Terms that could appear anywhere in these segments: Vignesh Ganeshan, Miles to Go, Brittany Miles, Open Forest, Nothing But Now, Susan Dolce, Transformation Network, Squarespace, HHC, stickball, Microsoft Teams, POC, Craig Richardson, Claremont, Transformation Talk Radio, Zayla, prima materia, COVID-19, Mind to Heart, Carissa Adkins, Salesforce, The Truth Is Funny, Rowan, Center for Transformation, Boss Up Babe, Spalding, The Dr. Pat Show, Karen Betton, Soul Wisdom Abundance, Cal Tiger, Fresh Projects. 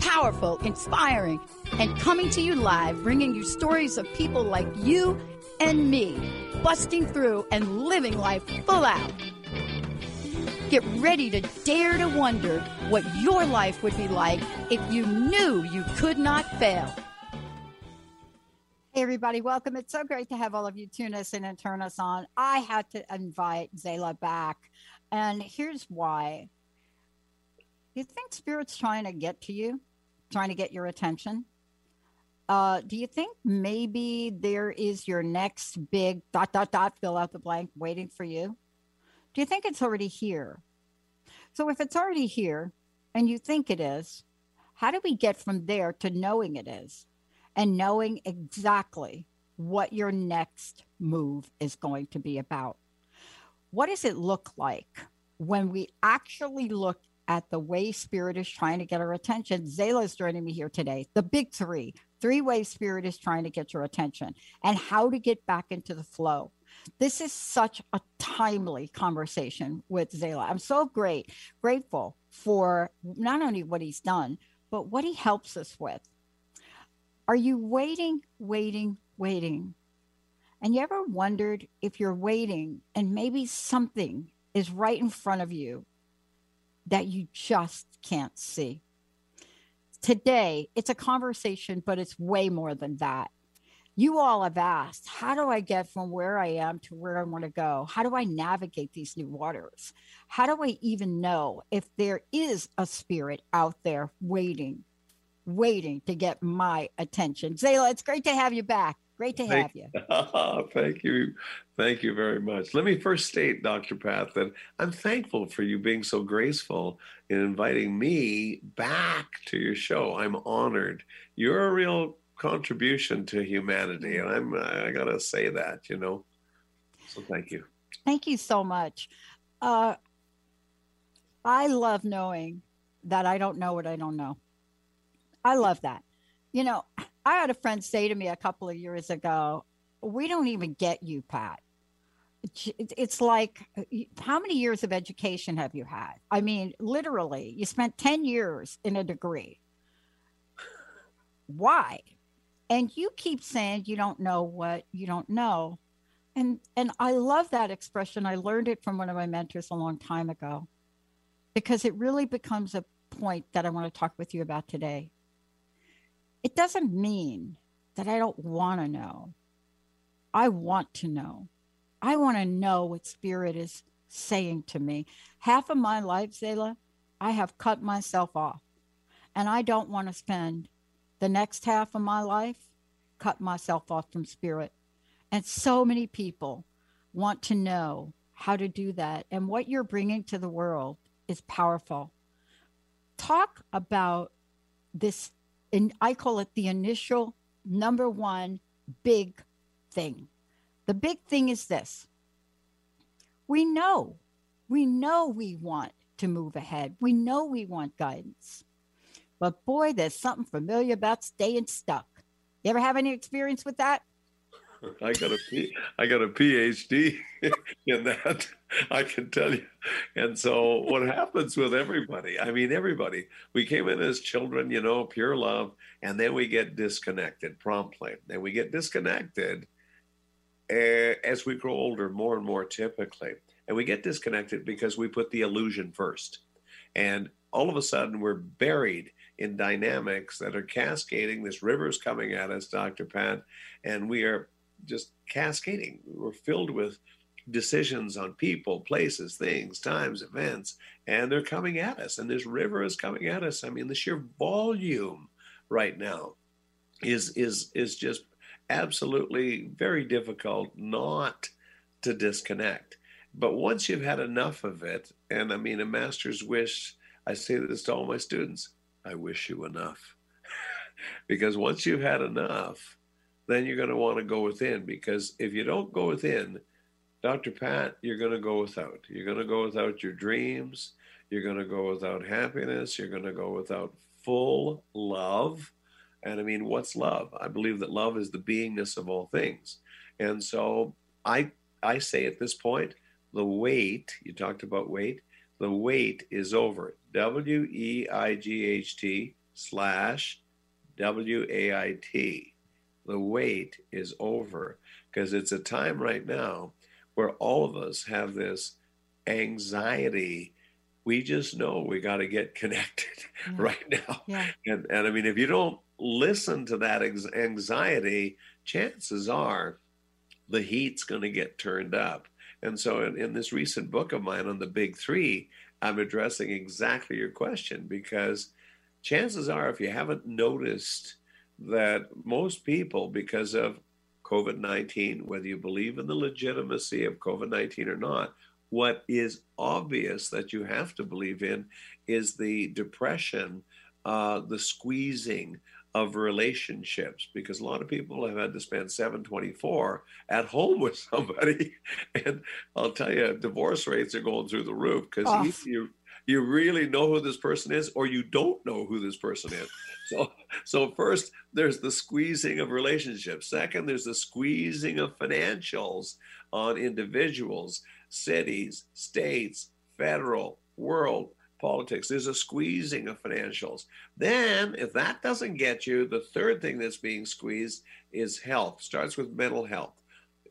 Powerful, inspiring, and coming to you live, bringing you stories of people like you and me, busting through and living life full out. Get ready to dare to wonder what your life would be like if you knew you could not fail. Hey, everybody, welcome. It's so great to have all of you tune us in and turn us on. I had to invite Zayla back, and here's why. Do you think Spirit's trying to get to you? Trying to get your attention? Do you think maybe there is your next big ... fill out the blank waiting for you? Do you think it's already here? So if it's already here and you think it is, how do we get from there to knowing it is and knowing exactly what your next move is going to be about? What does it look like when we actually look at the way Spirit is trying to get our attention? Zayla's joining me here today. The big three ways Spirit is trying to get your attention and how to get back into the flow. This is such a timely conversation with Zayla. I'm so grateful for not only what he's done, but what he helps us with. Are you waiting? And you ever wondered if you're waiting and maybe something is right in front of you that you just can't see? Today, it's a conversation, but it's way more than that. You all have asked, how do I get from where I am to where I want to go? How do I navigate these new waters? How do I even know if there is a spirit out there waiting to get my attention? Zayla, it's great to have you back. Great to have you. Oh, thank you. Thank you very much. Let me first state, Dr. Pat, that I'm thankful for you being so graceful in inviting me back to your show. I'm honored. You're a real contribution to humanity, and I got to say that, you know. So thank you. Thank you so much. I love knowing that I don't know what I don't know. I love that. You know, I had a friend say to me a couple of years ago, we don't even get you, Pat. It's like, how many years of education have you had? I mean, literally, you spent 10 years in a degree. Why? And you keep saying you don't know what you don't know. And I love that expression. I learned it from one of my mentors a long time ago, because it really becomes a point that I want to talk with you about today. It doesn't mean that I don't want to know. I want to know. I want to know what Spirit is saying to me. Half of my life, Zayla, I have cut myself off. And I don't want to spend the next half of my life cut myself off from Spirit. And so many people want to know how to do that. And what you're bringing to the world is powerful. Talk about this. And I call it the initial number one big thing. The big thing is this. We know we want to move ahead. We know we want guidance. But boy, there's something familiar about staying stuck. You ever have any experience with that? I got a PhD in that, I can tell you. And so what happens with everybody, we came in as children, you know, pure love, and then we get disconnected promptly. Then we get disconnected as we grow older, more and more typically. And we get disconnected because we put the illusion first. And all of a sudden we're buried in dynamics that are cascading. This river's coming at us, Dr. Pat, and we are just cascading. We're filled with decisions on people, places, things, times, events, and they're coming at us. And this river is coming at us. I mean, the sheer volume right now is just absolutely very difficult not to disconnect. But once you've had enough of it, and I mean, a master's wish, I say this to all my students, I wish you enough. Because once you've had enough, then you're going to want to go within, because if you don't go within, Dr. Pat, you're going to go without. You're going to go without your dreams. You're going to go without happiness. You're going to go without full love. And I mean, what's love? I believe that love is the beingness of all things. And so I say at this point, the wait, you talked about wait, the wait is over. WEIGHT/WAIT. The wait is over, because it's a time right now where all of us have this anxiety. We just know we got to get connected right now. Yeah. And I mean, if you don't listen to that anxiety, chances are the heat's going to get turned up. And so in this recent book of mine on the big three, I'm addressing exactly your question, because chances are, if you haven't noticed that most people, because of COVID-19, whether you believe in the legitimacy of COVID-19 or not, what is obvious that you have to believe in is the depression, the squeezing of relationships, because a lot of people have had to spend 7/24 at home with somebody. And I'll tell you, divorce rates are going through the roof, because you really know who this person is, or you don't know who this person is. So first, there's the squeezing of relationships. Second, there's the squeezing of financials on individuals, cities, states, federal, world, politics. There's a squeezing of financials. Then, if that doesn't get you, the third thing that's being squeezed is health. Starts with mental health.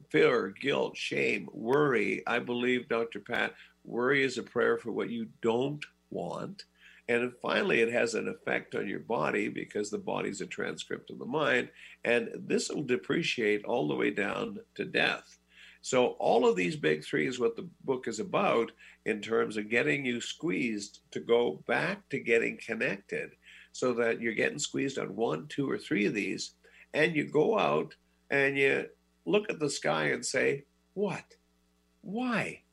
Fear, guilt, shame, worry. I believe, Dr. Pat, worry is a prayer for what you don't want. And finally, it has an effect on your body, because the body's a transcript of the mind. And this will depreciate all the way down to death. So all of these big three is what the book is about, in terms of getting you squeezed to go back to getting connected, so that you're getting squeezed on 1, 2, or 3 of these. And you go out and you look at the sky and say, what? Why?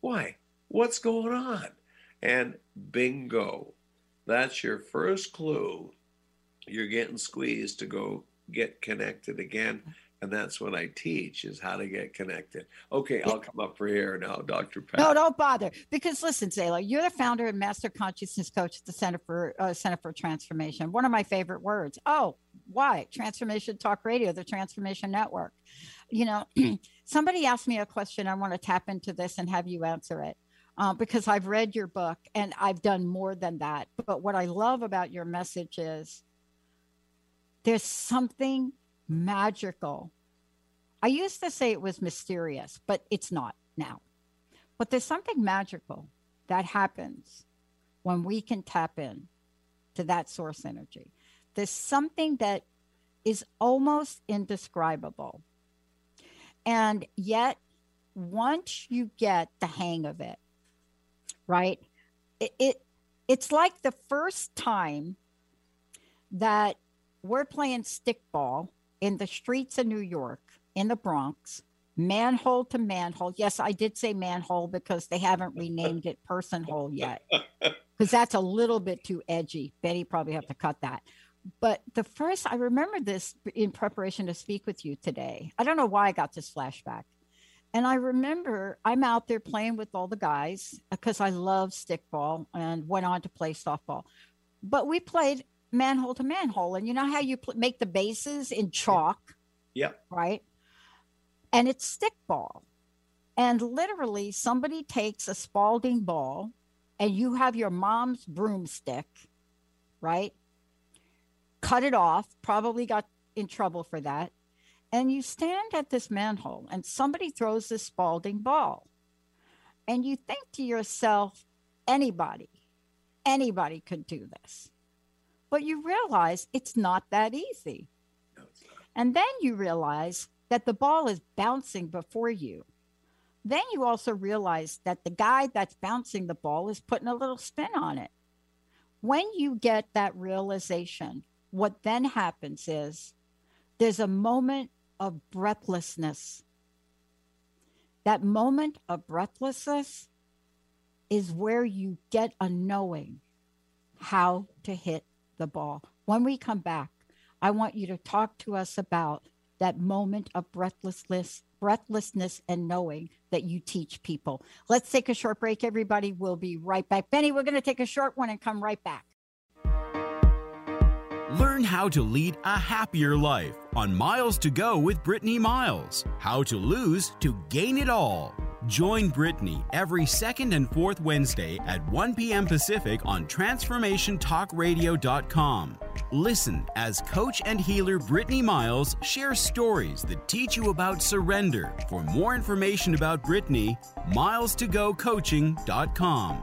Why? What's going on? And bingo, that's your first clue. You're getting squeezed to go get connected again. And that's what I teach, is how to get connected. Okay, I'll come up for here now, Dr. Pat. No, don't bother. Because listen, Zayla, you're the founder and master consciousness coach at the Center for Transformation. One of my favorite words. Oh, why? Transformation Talk Radio, the Transformation Network. You know, somebody asked me a question. I want to tap into this and have you answer it. Because I've read your book and I've done more than that. But what I love about your message is there's something magical. I used to say it was mysterious, but it's not now. But there's something magical that happens when we can tap in to that source energy. There's something that is almost indescribable. And yet, once you get the hang of it, right, it's like the first time that we're playing stickball in the streets of New York, in the Bronx, manhole to manhole. Yes, I did say manhole, because they haven't renamed it personhole yet, because that's a little bit too edgy. Betty probably have to cut that. But the first, I remember this in preparation to speak with you today. I don't know why I got this flashback. And I remember I'm out there playing with all the guys, because I love stickball and went on to play softball. But we played manhole to manhole. And you know how you make the bases in chalk? Yeah. Right? And it's stickball. And literally somebody takes a Spalding ball, and you have your mom's broomstick, right? Cut it off, probably got in trouble for that. And you stand at this manhole and somebody throws this Spalding ball. And you think to yourself, anybody could do this. But you realize it's not that easy. No, it's not. And then you realize that the ball is bouncing before you. Then you also realize that the guy that's bouncing the ball is putting a little spin on it. When you get that realization, what then happens is there's a moment of breathlessness. That moment of breathlessness is where you get a knowing how to hit the ball. When we come back, I want you to talk to us about that moment of breathlessness and knowing that you teach people. Let's take a short break, everybody. We'll be right back. Benny, we're going to take a short one and come right back. Learn how to lead a happier life on Miles to Go with Brittany Miles. How to lose to gain it all. Join Brittany every second and fourth Wednesday at 1 p.m. Pacific on TransformationTalkRadio.com. Listen as coach and healer Brittany Miles shares stories that teach you about surrender. For more information about Brittany, milestogocoaching.com.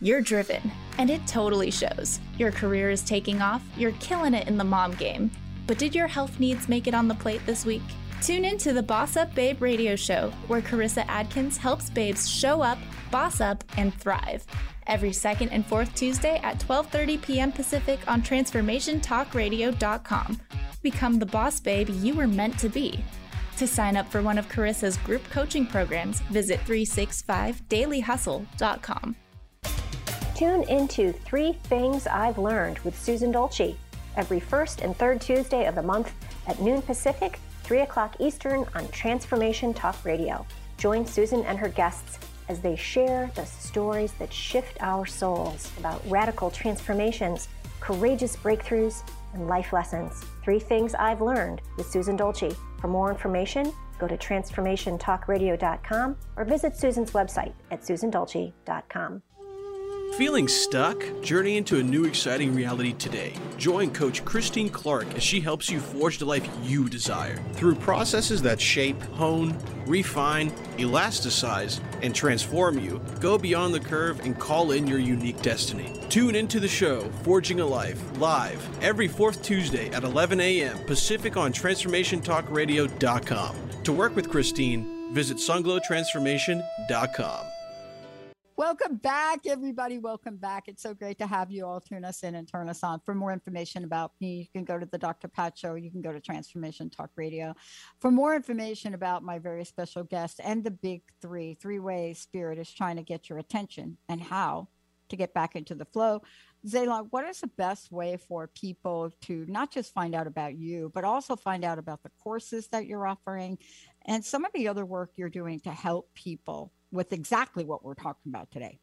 You're driven, and it totally shows. Your career is taking off, you're killing it in the mom game. But did your health needs make it on the plate this week? Tune in to the Boss Up Babe radio show, where Carissa Adkins helps babes show up, boss up, and thrive. Every second and fourth Tuesday at 12:30 p.m. Pacific on TransformationTalkRadio.com. Become the boss babe you were meant to be. To sign up for one of Carissa's group coaching programs, visit 365dailyhustle.com. Tune into 3 Things I've Learned with Susan Dolce every first and third Tuesday of the month at noon Pacific, 3 o'clock Eastern on Transformation Talk Radio. Join Susan and her guests as they share the stories that shift our souls about radical transformations, courageous breakthroughs, and life lessons. 3 Things I've Learned with Susan Dolce. For more information, go to TransformationTalkRadio.com or visit Susan's website at SusanDolce.com. Feeling stuck? Journey into a new exciting reality today. Join Coach Christine Clark as she helps you forge the life you desire. Through processes that shape, hone, refine, elasticize, and transform you, go beyond the curve and call in your unique destiny. Tune into the show, Forging a Life, live every fourth Tuesday at 11 a.m. Pacific on TransformationTalkRadio.com. To work with Christine, visit SungloTransformation.com. Welcome back, everybody. Welcome back. It's so great to have you all tune us in and turn us on. For more information about me, you can go to the Dr. Pat Show. You can go to Transformation Talk Radio. For more information about my very special guest and the big three ways spirit is trying to get your attention and how to get back into the flow. Zayla, what is the best way for people to not just find out about you, but also find out about the courses that you're offering and some of the other work you're doing to help people with exactly what we're talking about today?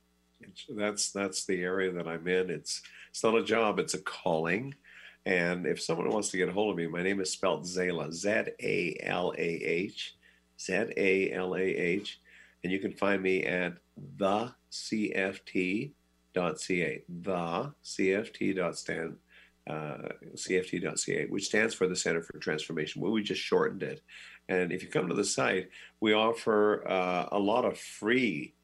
That's the area that I'm in. It's not a job, it's a calling. And if someone wants to get a hold of me, my name is spelled Zayla, Z-A-L-A-H, Z-A-L-A-H. And you can find me at thecft.ca, thecft.ca, which stands for the Center for Transformation, where we just shortened it. And if you come to the site, we offer a lot of free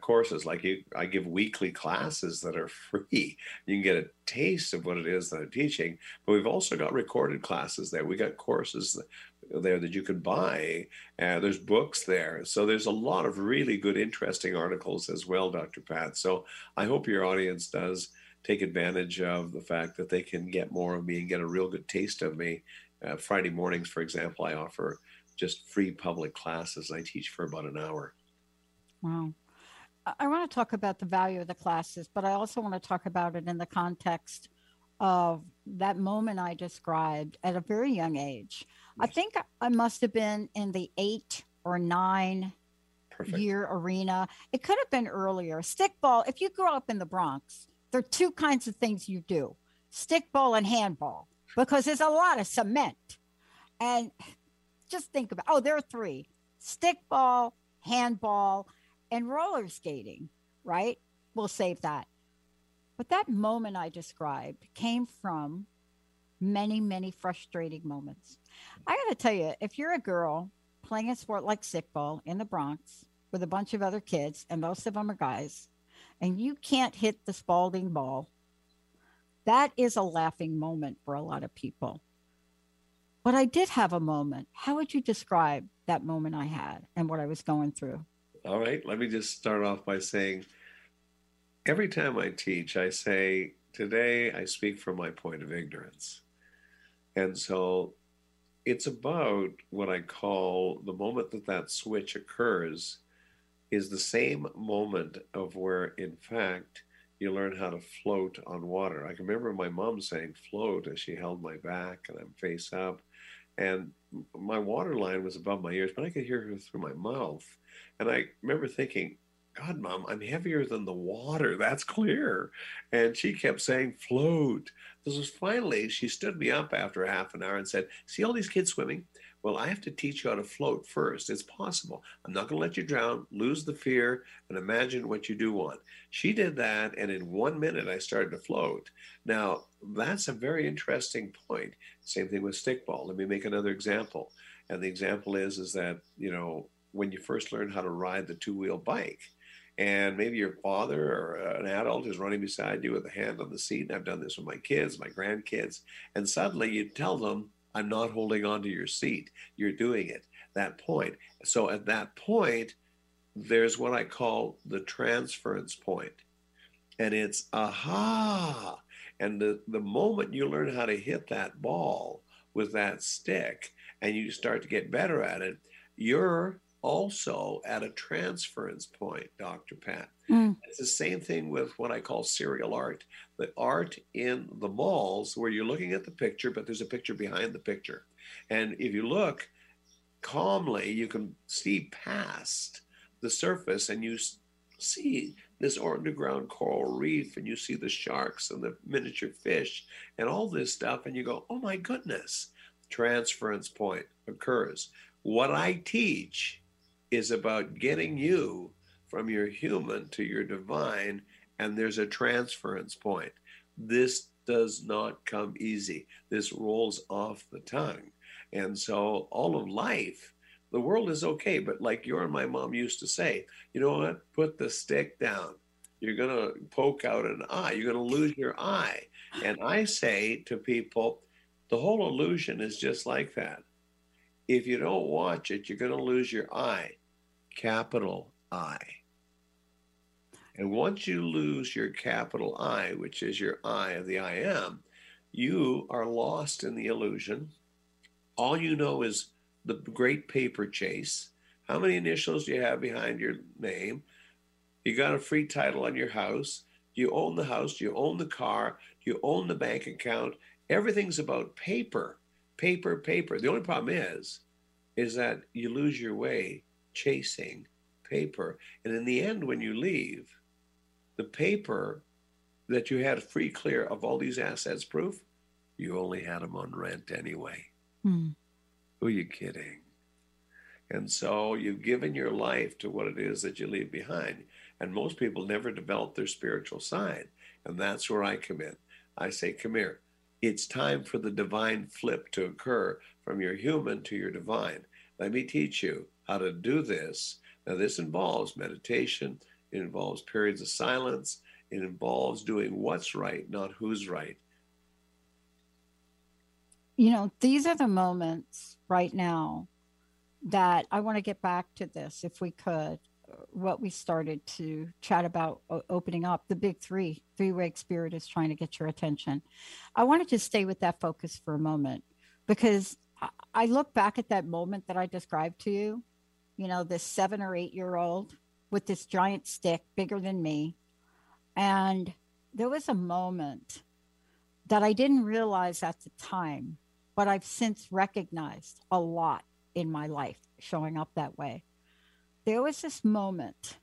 courses. Like I give weekly classes that are free. You can get a taste of what it is that I'm teaching. But we've also got recorded classes there. We got courses there that you can buy. There's books there. So there's a lot of really good, interesting articles as well, Dr. Pat. So I hope your audience does take advantage of the fact that they can get more of me and get a real good taste of me. Friday mornings, for example, I offer just free public classes. I teach for about an hour. Wow. I want to talk about the value of the classes, but I also want to talk about it in the context of that moment I described at a very young age. Yes. I think I must have been in the 8 or 9 Perfect. Year arena. It could have been earlier. Stickball, if you grow up in the Bronx, there are two kinds of things you do, stickball and handball. Because there's a lot of cement. And just think about, there are 3. Stickball, handball, and roller skating, right? We'll save that. But that moment I described came from many, many frustrating moments. I got to tell you, if you're a girl playing a sport like stickball in the Bronx with a bunch of other kids, and most of them are guys, and you can't hit the Spalding ball, that is a laughing moment for a lot of people. But I did have a moment. How would you describe that moment I had and what I was going through? All right. Let me just start off by saying, every time I teach, I say, today I speak from my point of ignorance. And so it's about what I call the moment that that switch occurs is the same moment of where, in fact, you learn how to float on water. I can remember my mom saying float as she held my back and I'm face up. And my water line was above my ears, but I could hear her through my mouth. And I remember thinking, God, Mom, I'm heavier than the water. That's clear. And she kept saying, float. This was finally, she stood me up after half an hour and said, see all these kids swimming? Well, I have to teach you how to float first. It's possible. I'm not going to let you drown, lose the fear, and imagine what you do want. She did that, and in 1 minute, I started to float. Now, that's a very interesting point. Same thing with stickball. Let me make another example. And the example is that, you know, when you first learn how to ride the two-wheel bike, and maybe your father or an adult is running beside you with a hand on the seat. And I've done this with my kids, my grandkids. And suddenly you tell them, I'm not holding onto your seat. You're doing it, that point. So at that point, there's what I call the transference point. And it's, aha. And the moment you learn how to hit that ball with that stick and you start to get better at it, you're also at a transference point, Dr. Pat. It's the same thing with what I call serial art, the art in the malls where you're looking at the picture, but there's a picture behind the picture. And if you look calmly, you can see past the surface and you see this underground coral reef and you see the sharks and the miniature fish and all this stuff. And you go, oh my goodness, transference point occurs. What I teach is about getting you from your human to your divine, and there's a transference point. This does not come easy. This rolls off the tongue. And so all of life, the world is okay, but like you and my mom used to say, you know what, put the stick down. You're gonna poke out an eye, you're gonna lose your eye. And I say to people, the whole illusion is just like that. If you don't watch it, you're gonna lose your eye. Capital I. And once you lose your capital I, which is your I of the I am, you are lost in the illusion. All you know is the great paper chase. How many initials do you have behind your name? You got a free title on your house. Do you own the house? Do you own the car? Do you own the bank account? Everything's about paper, paper, paper. The only problem is that you lose your way chasing paper. And in the end, when you leave, the paper that you had free clear of all these assets proof, you only had them on rent anyway. Who are you kidding? And so you've given your life to what it is that you leave behind. And most people never develop their spiritual side. And that's where I come in. I say, come here. It's time for the divine flip to occur from your human to your divine. Let me teach you how to do this. Now, this involves meditation. It involves periods of silence. It involves doing what's right, not who's right. You know, these are the moments right now that I want to get back to this, if we could, what we started to chat about opening up, the big three-way spirit is trying to get your attention. I wanted to stay with that focus for a moment, because I look back at that moment that I described to you, you know, this 7 or 8 year old with this giant stick bigger than me. And there was a moment that I didn't realize at the time, but I've since recognized a lot in my life showing up that way. There was this moment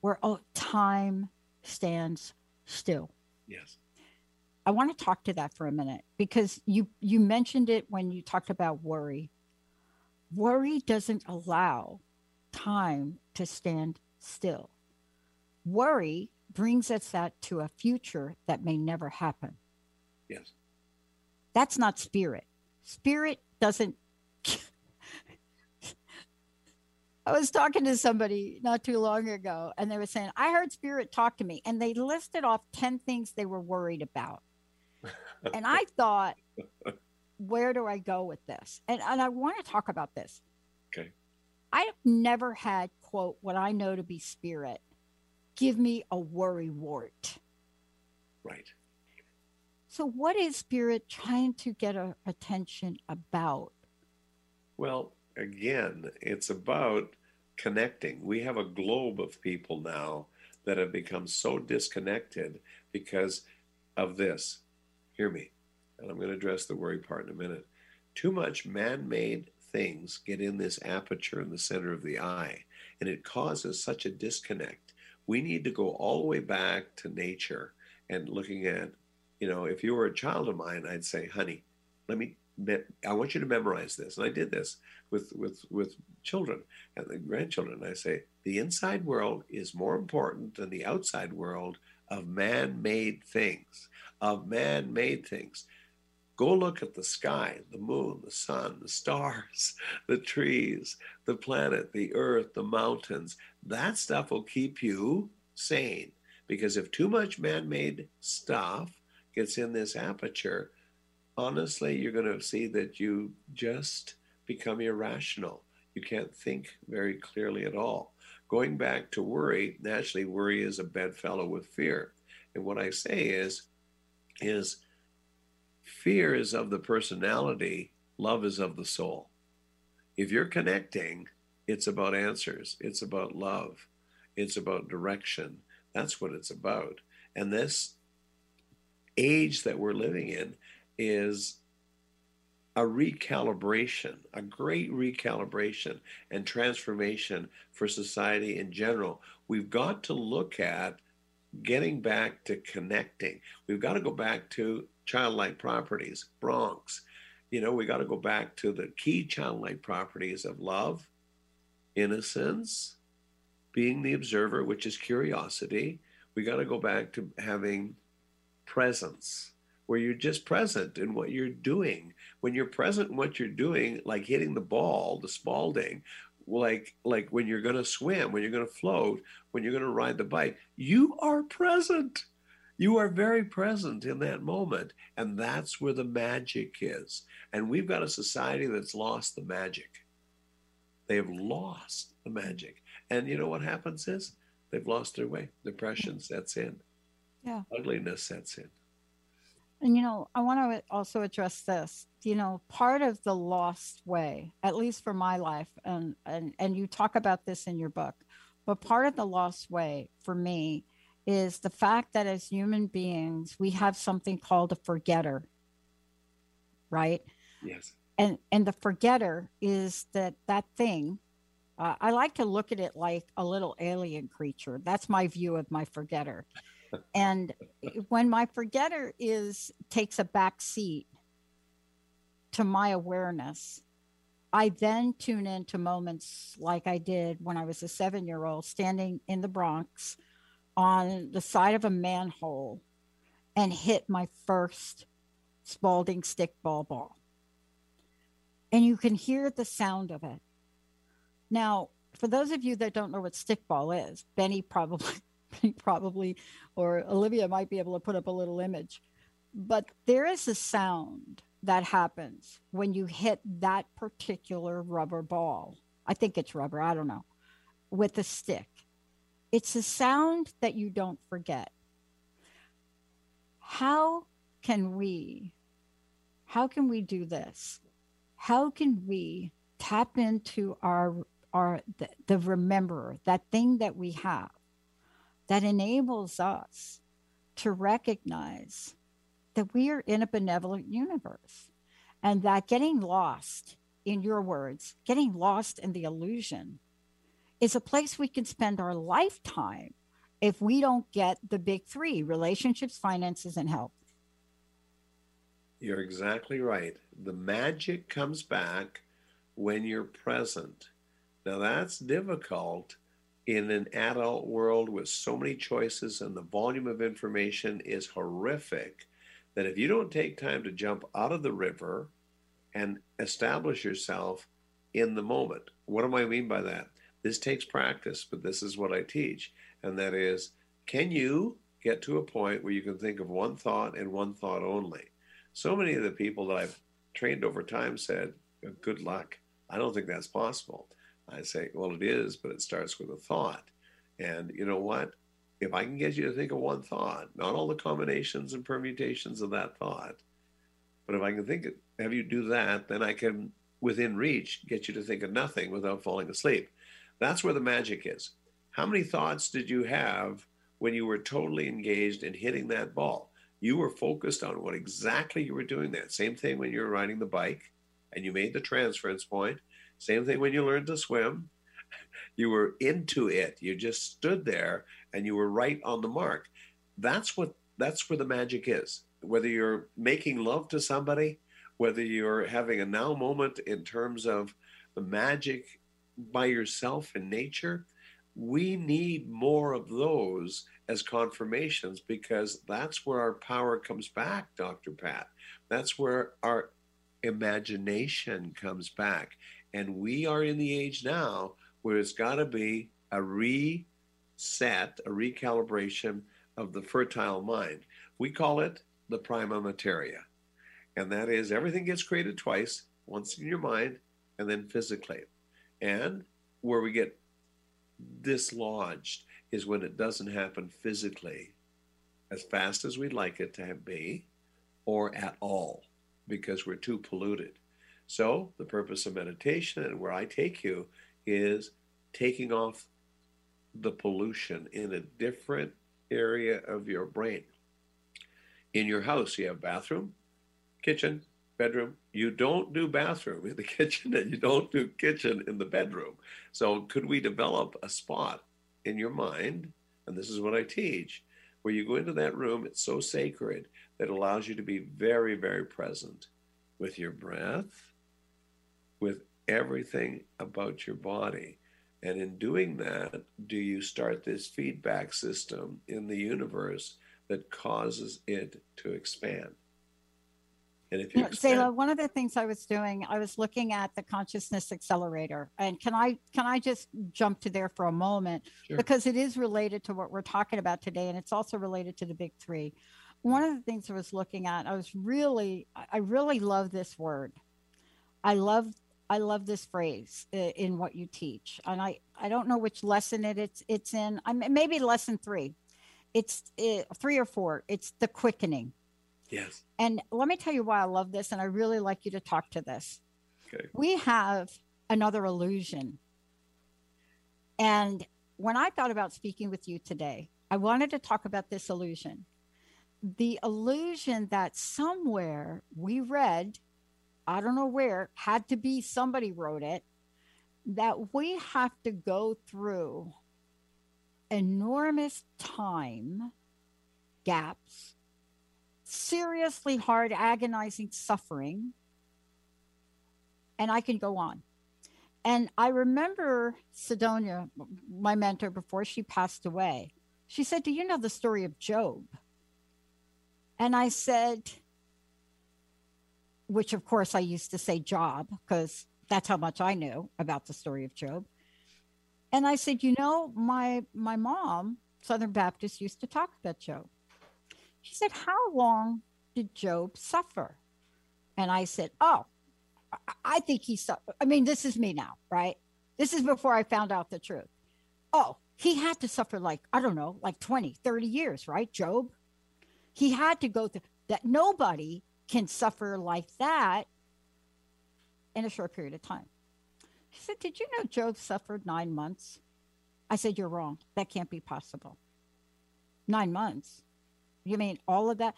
where time stands still. Yes. I want to talk to that for a minute, because you mentioned it when you talked about worry. Worry doesn't allow time to stand still. Worry brings us out to a future that may never happen. Yes. That's not spirit. Spirit doesn't. I was talking to somebody not too long ago, and they were saying, I heard spirit talk to me. And they listed off 10 things they were worried about. And I thought, where do I go with this? And I want to talk about this. Okay. I have never had, quote, what I know to be spirit, give me a worry wart. Right. So what is spirit trying to get our attention about? Well, again, it's about connecting. We have a globe of people now that have become so disconnected because of this. Hear me. And I'm going to address the worry part in a minute. Too much man-made things get in this aperture in the center of the eye, and it causes such a disconnect. We need to go all the way back to nature and looking at, you know, if you were a child of mine, I'd say, honey, I want you to memorize this. And I did this with children and the grandchildren. I say, the inside world is more important than the outside world of man-made things, Go look at the sky, the moon, the sun, the stars, the trees, the planet, the earth, the mountains. That stuff will keep you sane, because if too much man-made stuff gets in this aperture, honestly, you're going to see that you just become irrational. You can't think very clearly at all. Going back to worry, naturally, worry is a bedfellow with fear. And what I say is fear is of the personality, love is of the soul. If you're connecting, it's about answers. It's about love. It's about direction. That's what it's about. And this age that we're living in is a recalibration, a great recalibration and transformation for society in general. We've got to look at getting back to connecting. We've got to go back to childlike properties, Bronx. You know, we got to go back to the key childlike properties of love, innocence, being the observer, which is curiosity. We got to go back to having presence, where you're just present in what you're doing. When you're present in what you're doing, like hitting the ball, the Spalding, like when you're going to swim, when you're going to float, when you're going to ride the bike, you are present. You are very present in that moment. And that's where the magic is. And we've got a society that's lost the magic. They have lost the magic. And you know what happens is they've lost their way. Depression sets in. Yeah. Ugliness sets in. And, you know, I want to also address this, you know, part of the lost way, at least for my life, and you talk about this in your book, but part of the lost way for me is the fact that as human beings, we have something called a forgetter, right? Yes. And the forgetter is that thing. I like to look at it like a little alien creature. That's my view of my forgetter. And when my forgetter takes a back seat to my awareness, I then tune into moments like I did when I was a 7-year-old standing in the Bronx on the side of a manhole and hit my first Spalding stick ball. And you can hear the sound of it. Now, for those of you that don't know what stickball is, Benny probably or Olivia might be able to put up a little image, but there is a sound that happens when you hit that particular rubber ball. I think it's rubber, I don't know, with a stick. It's a sound that you don't forget. How can we do this? How can we tap into the rememberer, that thing that we have that enables us to recognize that we are in a benevolent universe, and that getting lost, in your words, getting lost in the illusion is a place we can spend our lifetime if we don't get the big three: relationships, finances, and health. You're exactly right. The magic comes back when you're present. Now that's difficult in an adult world with so many choices, and the volume of information is horrific, that if you don't take time to jump out of the river and establish yourself in the moment. What do I mean by that? This takes practice, but this is what I teach. And that is, can you get to a point where you can think of one thought and one thought only? So many of the people that I've trained over time said, good luck. I don't think that's possible. I say, well, it is, but it starts with a thought. And you know what? If I can get you to think of one thought, not all the combinations and permutations of that thought, but if I can think, have you do that, then I can, within reach, get you to think of nothing without falling asleep. That's where the magic is. How many thoughts did you have when you were totally engaged in hitting that ball? You were focused on what exactly you were doing that. Same thing when you were riding the bike and you made the transference point. Same thing when you learned to swim. You were into it. You just stood there and you were right on the mark. That's where the magic is. Whether you're making love to somebody, whether you're having a now moment in terms of the magic by yourself in nature, we need more of those as confirmations, because that's where our power comes back, Dr. Pat. That's where our imagination comes back. And we are in the age now where it's got to be a reset, a recalibration of the fertile mind. We call it the prima materia. And that is, everything gets created twice, once in your mind and then physically. And where we get dislodged is when it doesn't happen physically as fast as we'd like it to be, or at all, because we're too polluted. So the purpose of meditation, and where I take you, is taking off the pollution in a different area of your brain. In your house, you have bathroom, kitchen, bedroom. You don't do bathroom in the kitchen, and you don't do kitchen in the bedroom. So could we develop a spot in your mind, and this is what I teach, where you go into that room, it's so sacred that allows you to be very, very present with your breath, with everything about your body. And in doing that, do you start this feedback system in the universe that causes it to expand? And if you Zayla, one of the things I was doing, I was looking at the consciousness accelerator. And can I just jump to there for a moment? Sure. Because it is related to what we're talking about today. And it's also related to the big three. One of the things I was looking at, I really love this word. I love this phrase in what you teach. And I don't know which lesson it's in. Maybe lesson three. It's 3 or 4. It's the quickening. Yes. And let me tell you why I love this, and I really like you to talk to this. Okay. We have another illusion. And when I thought about speaking with you today, I wanted to talk about this illusion. The illusion that somewhere we read, I don't know where, had to be somebody wrote it, that we have to go through enormous time gaps, seriously hard, agonizing suffering, and I can go on. And I remember Sidonia, my mentor, before she passed away, she said, do you know the story of Job? And I said, which of course I used to say Job, because that's how much I knew about the story of Job. And I said, you know, my mom, Southern Baptist, used to talk about Job. She said, how long did Job suffer? And I said, oh, I think he suffered. I mean, this is me now, right? This is before I found out the truth. Oh, he had to suffer like, I don't know, like 20, 30 years, right, Job? He had to go through that. Nobody can suffer like that in a short period of time. She said, did you know Job suffered 9 months? I said, you're wrong. That can't be possible. 9 months. You mean all of that?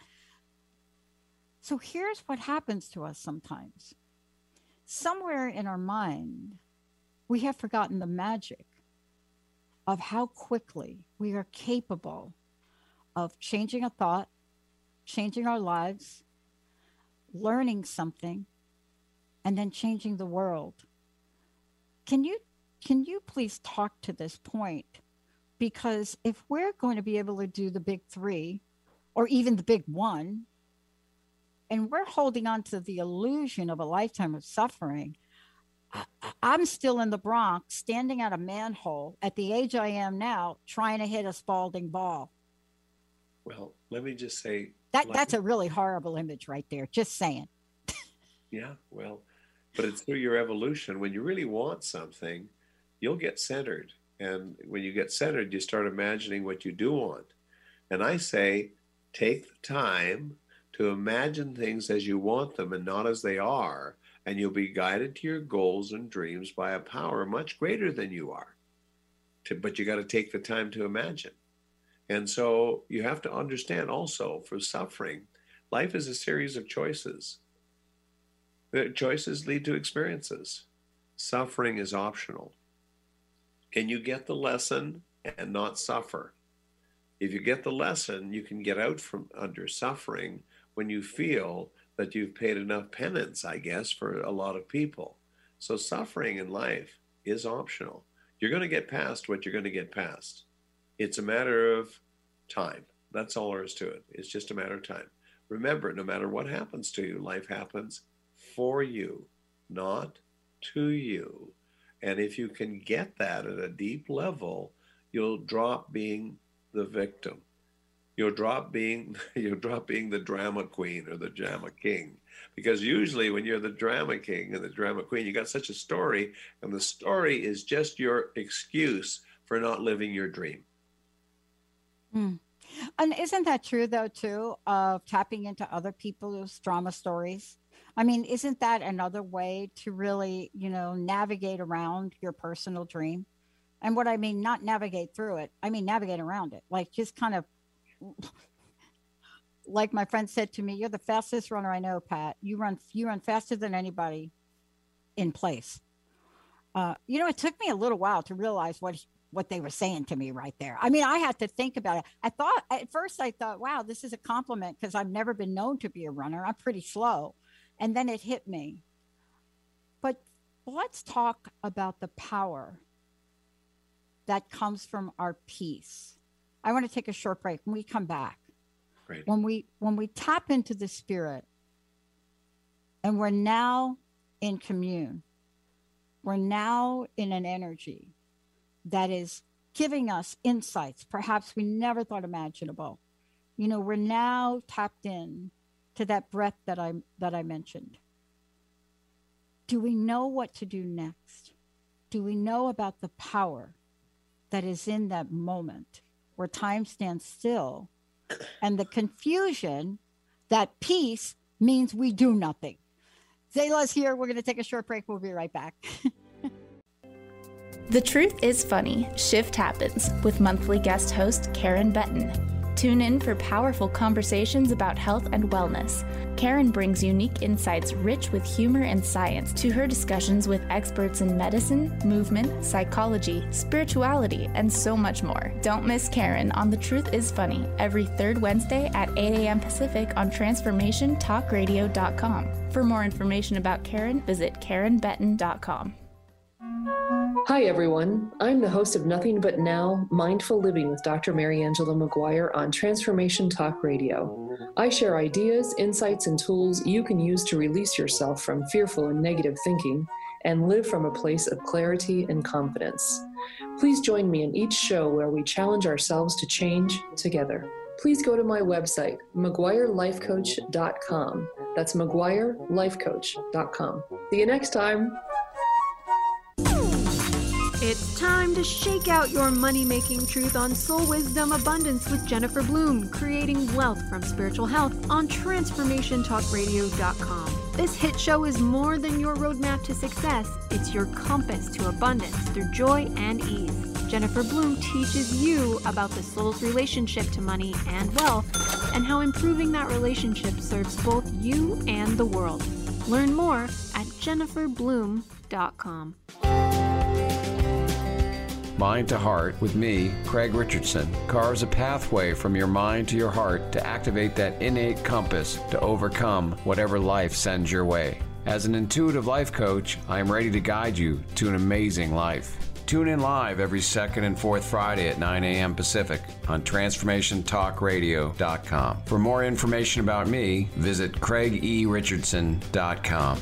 So here's what happens to us sometimes. Somewhere in our mind, we have forgotten the magic of how quickly we are capable of changing a thought, changing our lives, learning something, and then changing the world. Can you please talk to this point? Because if we're going to be able to do the big three, or even the big one, and we're holding on to the illusion of a lifetime of suffering. I'm still in the Bronx, standing at a manhole at the age I am now, trying to hit a Spalding ball. Well, let me just say that's a really horrible image right there. Just saying. Yeah, well, but it's through your evolution. When you really want something, you'll get centered. And when you get centered, you start imagining what you do want. And I say, take the time to imagine things as you want them and not as they are. And you'll be guided to your goals and dreams by a power much greater than you are. But you got to take the time to imagine. And so you have to understand also, for suffering, life is a series of choices. The choices lead to experiences. Suffering is optional. Can you get the lesson and not suffer? If you get the lesson, you can get out from under suffering when you feel that you've paid enough penance, I guess, for a lot of people. So suffering in life is optional. You're going to get past what you're going to get past. It's a matter of time. That's all there is to it. It's just a matter of time. Remember, no matter what happens to you, life happens for you, not to you. And if you can get that at a deep level, you'll drop being the victim. You'll drop being the drama queen or the drama king. Because usually when you're the drama king and the drama queen, you got such a story, and the story is just your excuse for not living your dream. Mm. And isn't that true, though, too, of tapping into other people's drama stories? I mean, isn't that another way to really, navigate around your personal dream? And what I mean, not navigate through it, I mean, navigate around it, like just kind of, like my friend said to me, you're the fastest runner I know, Pat. You run faster than anybody in place. It took me a little while to realize what they were saying to me right there. I mean, I had to think about it. At first I thought, wow, this is a compliment because I've never been known to be a runner. I'm pretty slow. And then it hit me. But let's talk about the power that comes from our peace. I want to take a short break. When we come back, great. When we tap into the spirit and we're now in commune, we're now in an energy that is giving us insights perhaps we never thought imaginable. We're now tapped in to that breath that I mentioned. Do we know what to do next? Do we know about the power that is in that moment? Where time stands still, and the confusion that peace means we do nothing. Zayla's here. We're going to take a short break. We'll be right back. The Truth Is Funny. Shift Happens with monthly guest host Karen Betton. Tune in for powerful conversations about health and wellness. Karen brings unique insights rich with humor and science to her discussions with experts in medicine, movement, psychology, spirituality, and so much more. Don't miss Karen on The Truth Is Funny every third Wednesday at 8 a.m. Pacific on TransformationTalkRadio.com. For more information about Karen, visit KarenBetton.com. Hi, everyone. I'm the host of Nothing But Now, Mindful Living with Dr. Mary Angela McGuire on Transformation Talk Radio. I share ideas, insights, and tools you can use to release yourself from fearful and negative thinking and live from a place of clarity and confidence. Please join me in each show where we challenge ourselves to change together. Please go to my website, McGuireLifeCoach.com. That's McGuireLifeCoach.com. See you next time. It's time to shake out your money-making truth on Soul Wisdom Abundance with Jennifer Bloom, creating wealth from spiritual health on TransformationTalkRadio.com. This hit show is more than your roadmap to success. It's your compass to abundance through joy and ease. Jennifer Bloom teaches you about the soul's relationship to money and wealth and how improving that relationship serves both you and the world. Learn more at JenniferBloom.com. Mind to Heart with me, Craig Richardson, carves a pathway from your mind to your heart to activate that innate compass to overcome whatever life sends your way. As an intuitive life coach, I am ready to guide you to an amazing life. Tune in live every second and fourth Friday at 9 a.m. Pacific on TransformationTalkRadio.com. For more information about me, visit CraigERichardson.com.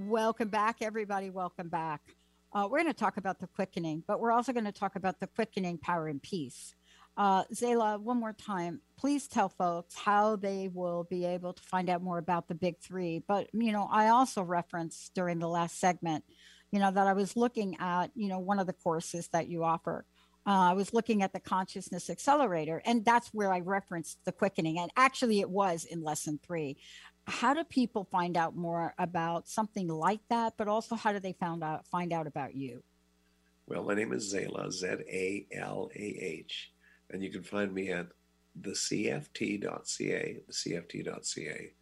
Welcome back, everybody. Welcome back. We're going to talk about the quickening, but we're also going to talk about the quickening power and peace. Zayla, one more time, please tell folks how they will be able to find out more about the big three. But, you know, I also referenced during the last segment, you know, that I was looking at, you know, one of the courses that you offer. I was looking at the Consciousness Accelerator, and that's where I referenced the quickening. And actually, it was in lesson 3. How do people find out more about something like that, but also how do they find out about you? Well, my name is Zayla, Z-A-L-A-H, and you can find me at thecft.ca, thecft.ca.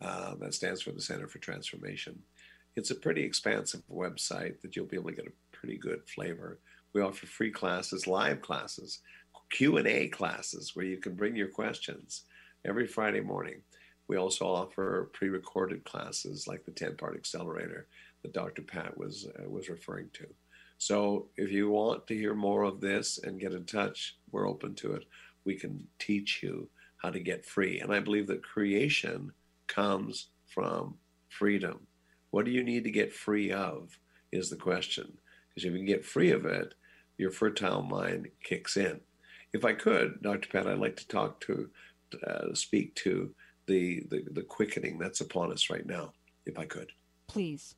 That stands for the Center for Transformation. It's a pretty expansive website that you'll be able to get a pretty good flavor. We offer free classes, live classes, Q&A classes where you can bring your questions every Friday morning. We also offer pre-recorded classes like the 10-part accelerator that Dr. Pat was referring to. So if you want to hear more of this and get in touch, we're open to it. We can teach you how to get free. And I believe that creation comes from freedom. What do you need to get free of is the question. Because if you can get free of it, your fertile mind kicks in. If I could, Dr. Pat, I'd like to speak to the quickening that's upon us right now, if I could. Please.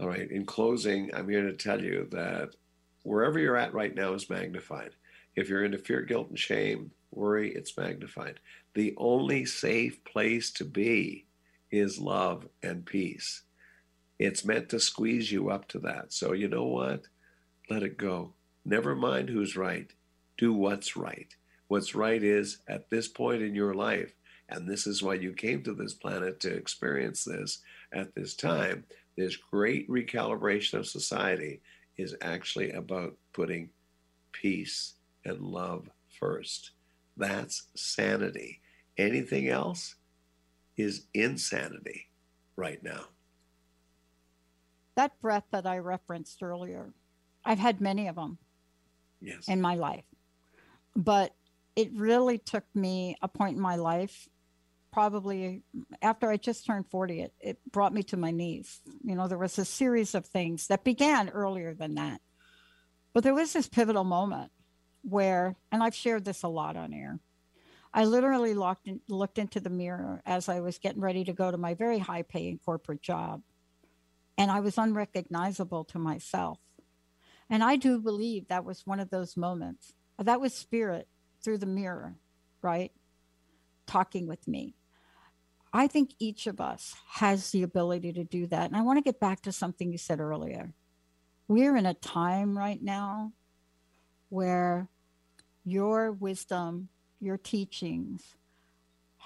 All right. In closing, I'm here to tell you that wherever you're at right now is magnified. If you're into fear, guilt, and shame, worry, it's magnified. The only safe place to be is love and peace. It's meant to squeeze you up to that. So you know what? Let it go. Never mind who's right. Do what's right. What's right is at this point in your life, and this is why you came to this planet to experience this at this time. This great recalibration of society is actually about putting peace and love first. That's sanity. Anything else is insanity right now. That breath that I referenced earlier, I've had many of them in my life, but it really took me a point in my life, probably after I just turned 40, it brought me to my knees. You know, there was a series of things that began earlier than that. But there was this pivotal moment where, and I've shared this a lot on air, I literally looked into the mirror as I was getting ready to go to my very high paying corporate job. And I was unrecognizable to myself. And I do believe that was one of those moments. That was spirit through the mirror, right? Talking with me. I think each of us has the ability to do that. And I want to get back to something you said earlier. We're in a time right now where your wisdom, your teachings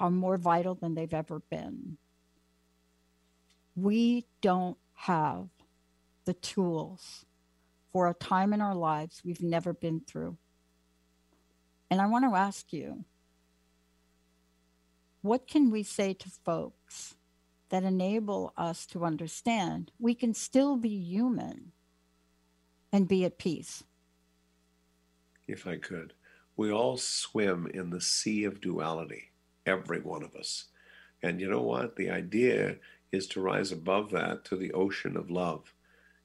are more vital than they've ever been. We don't have the tools for a time in our lives we've never been through. And I want to ask you, what can we say to folks that enable us to understand we can still be human and be at peace? If I could, we all swim in the sea of duality, every one of us. And you know what? The idea is to rise above that to the ocean of love.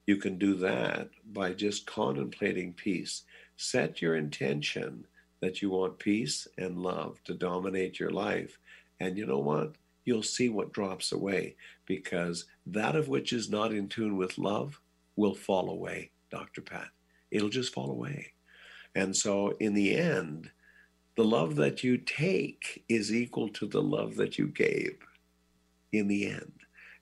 You can do that by just contemplating peace. Set your intention that you want peace and love to dominate your life. And you know what? You'll see what drops away, because that of which is not in tune with love will fall away, Dr. Pat. It'll just fall away. And so in the end, The love that you take is equal to the love that you gave in the end.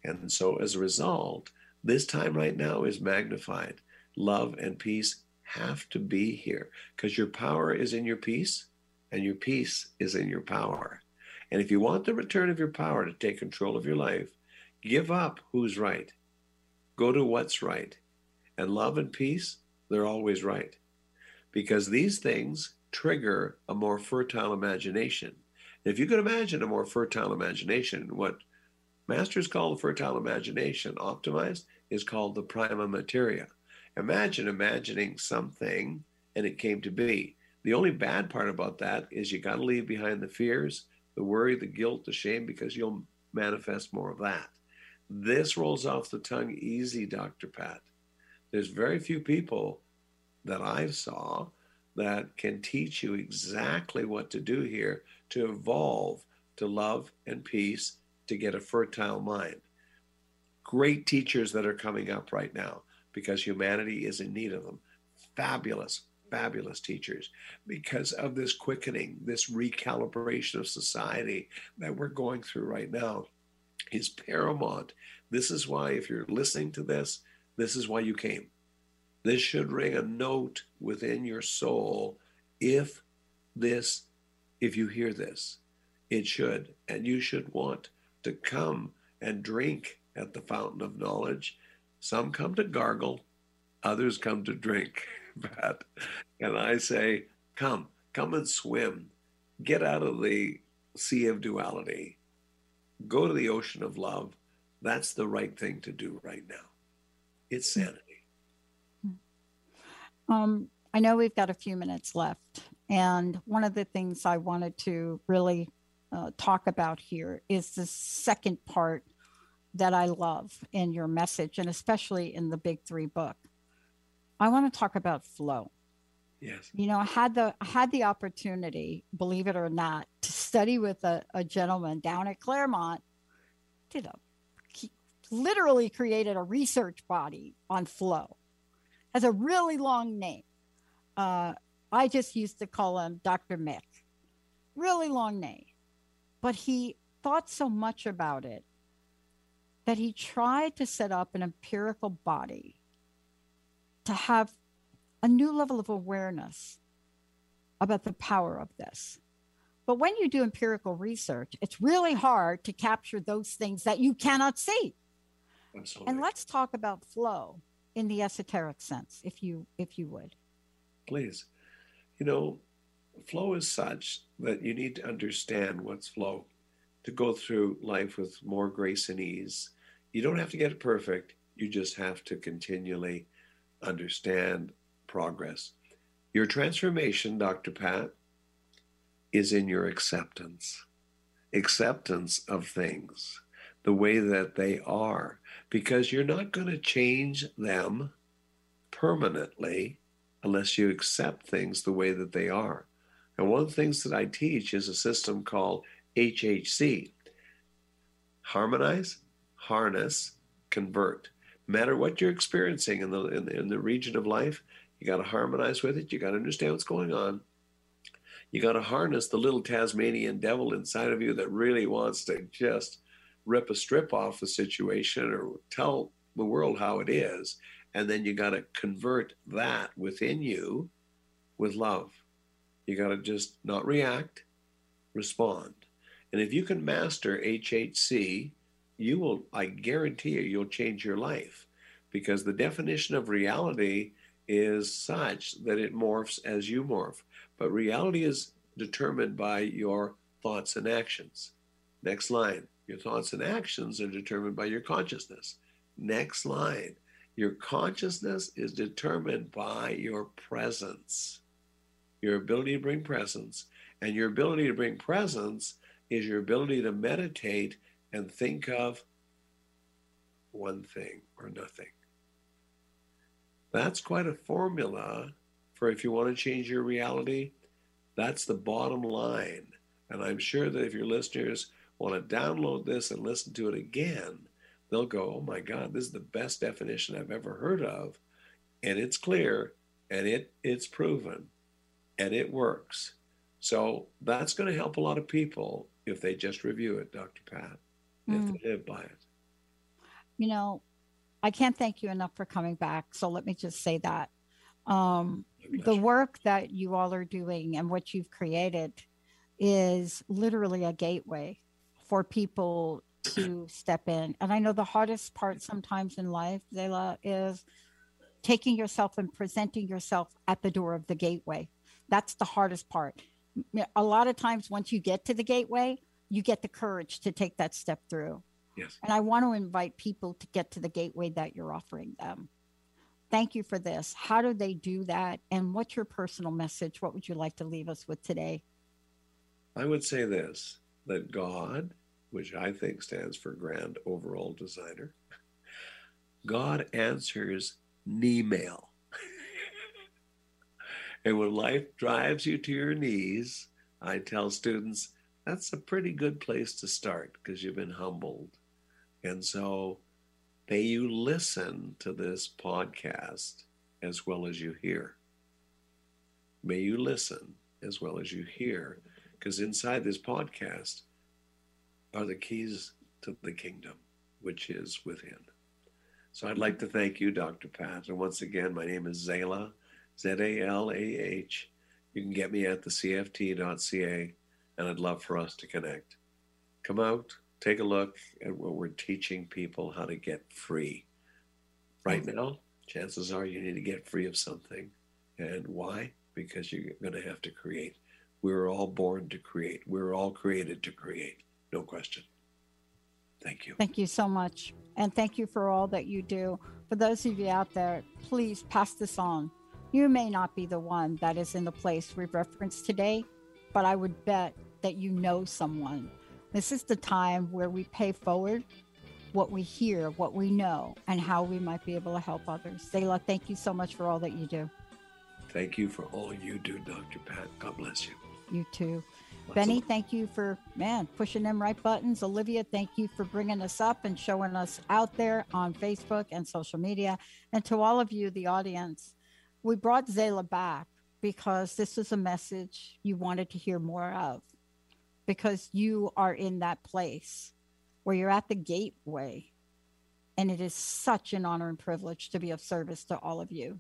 And so as a result, this time right now is magnified. Love and peace have to be here because your power is in your peace and your peace is in your power. And if you want the return of your power to take control of your life, give up who's right. Go to what's right. And love and peace, they're always right. Because these things trigger a more fertile imagination. And if you could imagine a more fertile imagination, what masters call the fertile imagination, optimized, is called the prima materia. Imagine imagining something and it came to be. The only bad part about that is you got to leave behind the fears, the worry, the guilt, the shame, because you'll manifest more of that. This rolls off the tongue easy, Dr. Pat. There's very few people that I saw that can teach you exactly what to do here to evolve to love and peace, to get a fertile mind. Great teachers that are coming up right now because humanity is in need of them. Fabulous, fabulous teachers because of this quickening, this recalibration of society that we're going through right now is paramount. This is why, if you're listening to this, this is why you came. This should ring a note within your soul. If you hear this, it should, and you should want to come and drink at the fountain of knowledge. Some come to gargle, others come to drink. But, and I say, come and swim. Get out of the sea of duality. Go to the ocean of love. That's the right thing to do right now. It's sanity. I know we've got a few minutes left. And one of the things I wanted to really talk about here is the second part that I love in your message, and especially in the Big Three book. I want to talk about flow. Yes. You know, I had the opportunity, believe it or not, to study with a gentleman down at Claremont. He literally created a research body on flow. Has a really long name. I just used to call him Dr. Mick. Really long name. But he thought so much about it that he tried to set up an empirical body to have a new level of awareness about the power of this. But when you do empirical research, it's really hard to capture those things that you cannot see. Absolutely. And let's talk about flow in the esoteric sense, if you would. Please. You know, flow is such that you need to understand what's flow to go through life with more grace and ease. You don't have to get it perfect. You just have to continually understand progress. Your transformation, Dr. Pat, is in your acceptance of things the way that they are, because you're not going to change them permanently unless you accept things the way that they are. And one of the things that I teach is a system called HHC. Harmonize, harness, convert. No matter what you're experiencing in the region of life, you got to harmonize with it. You got to understand what's going on. You got to harness the little Tasmanian devil inside of you that really wants to just rip a strip off the situation or tell the world how it is. And then you got to convert that within you with love. You got to just not react, respond. And if you can master HHC, you will, I guarantee you, you'll change your life, because the definition of reality is such that it morphs as you morph. But reality is determined by your thoughts and actions. Next line, your thoughts and actions are determined by your consciousness. Next line, your consciousness is determined by your presence, your ability to bring presence. And your ability to bring presence is your ability to meditate and think of one thing or nothing. That's quite a formula for if you want to change your reality. That's the bottom line. And I'm sure that if your listeners want to download this and listen to it again, they'll go, oh my God, this is the best definition I've ever heard of. And it's clear, and it's proven, and it works. So that's going to help a lot of people if they just review it, Dr. Pat, if they live by it. You know, I can't thank you enough for coming back. So let me just say that the work that you all are doing and what you've created is literally a gateway for people to step in. And I know the hardest part sometimes in life, Zayla, is taking yourself and presenting yourself at the door of the gateway. That's the hardest part. A lot of times, once you get to the gateway, you get the courage to take that step through. Yes. And I want to invite people to get to the gateway that you're offering them. Thank you for this. How do they do that? And what's your personal message? What would you like to leave us with today? I would say this, that God, which I think stands for Grand Overall Designer, God answers knee-mail. And when life drives you to your knees, I tell students, that's a pretty good place to start because you've been humbled. And so may you listen to this podcast as well as you hear. May you listen as well as you hear, because inside this podcast are the keys to the kingdom, which is within. So I'd like to thank you, Dr. Pat. And once again, my name is Zayla, Z-A-L-A-H. You can get me at thecft.ca, and I'd love for us to connect. Come out, take a look at what we're teaching people how to get free. Right now, chances are you need to get free of something. And why? Because you're going to have to create. We were all born to create. We were all created to create. No question. Thank you. Thank you so much. And thank you for all that you do. For those of you out there, please pass this on. You may not be the one that is in the place we've referenced today, but I would bet that you know someone. This is the time where we pay forward what we hear, what we know, and how we might be able to help others. Zayla, thank you so much for all that you do. Thank you for all you do, Dr. Pat. God bless you. You too. Benny, thank you for, pushing them right buttons. Olivia, thank you for bringing us up and showing us out there on Facebook and social media. And to all of you, the audience, we brought Zayla back because this is a message you wanted to hear more of, because you are in that place where you're at the gateway. And it is such an honor and privilege to be of service to all of you.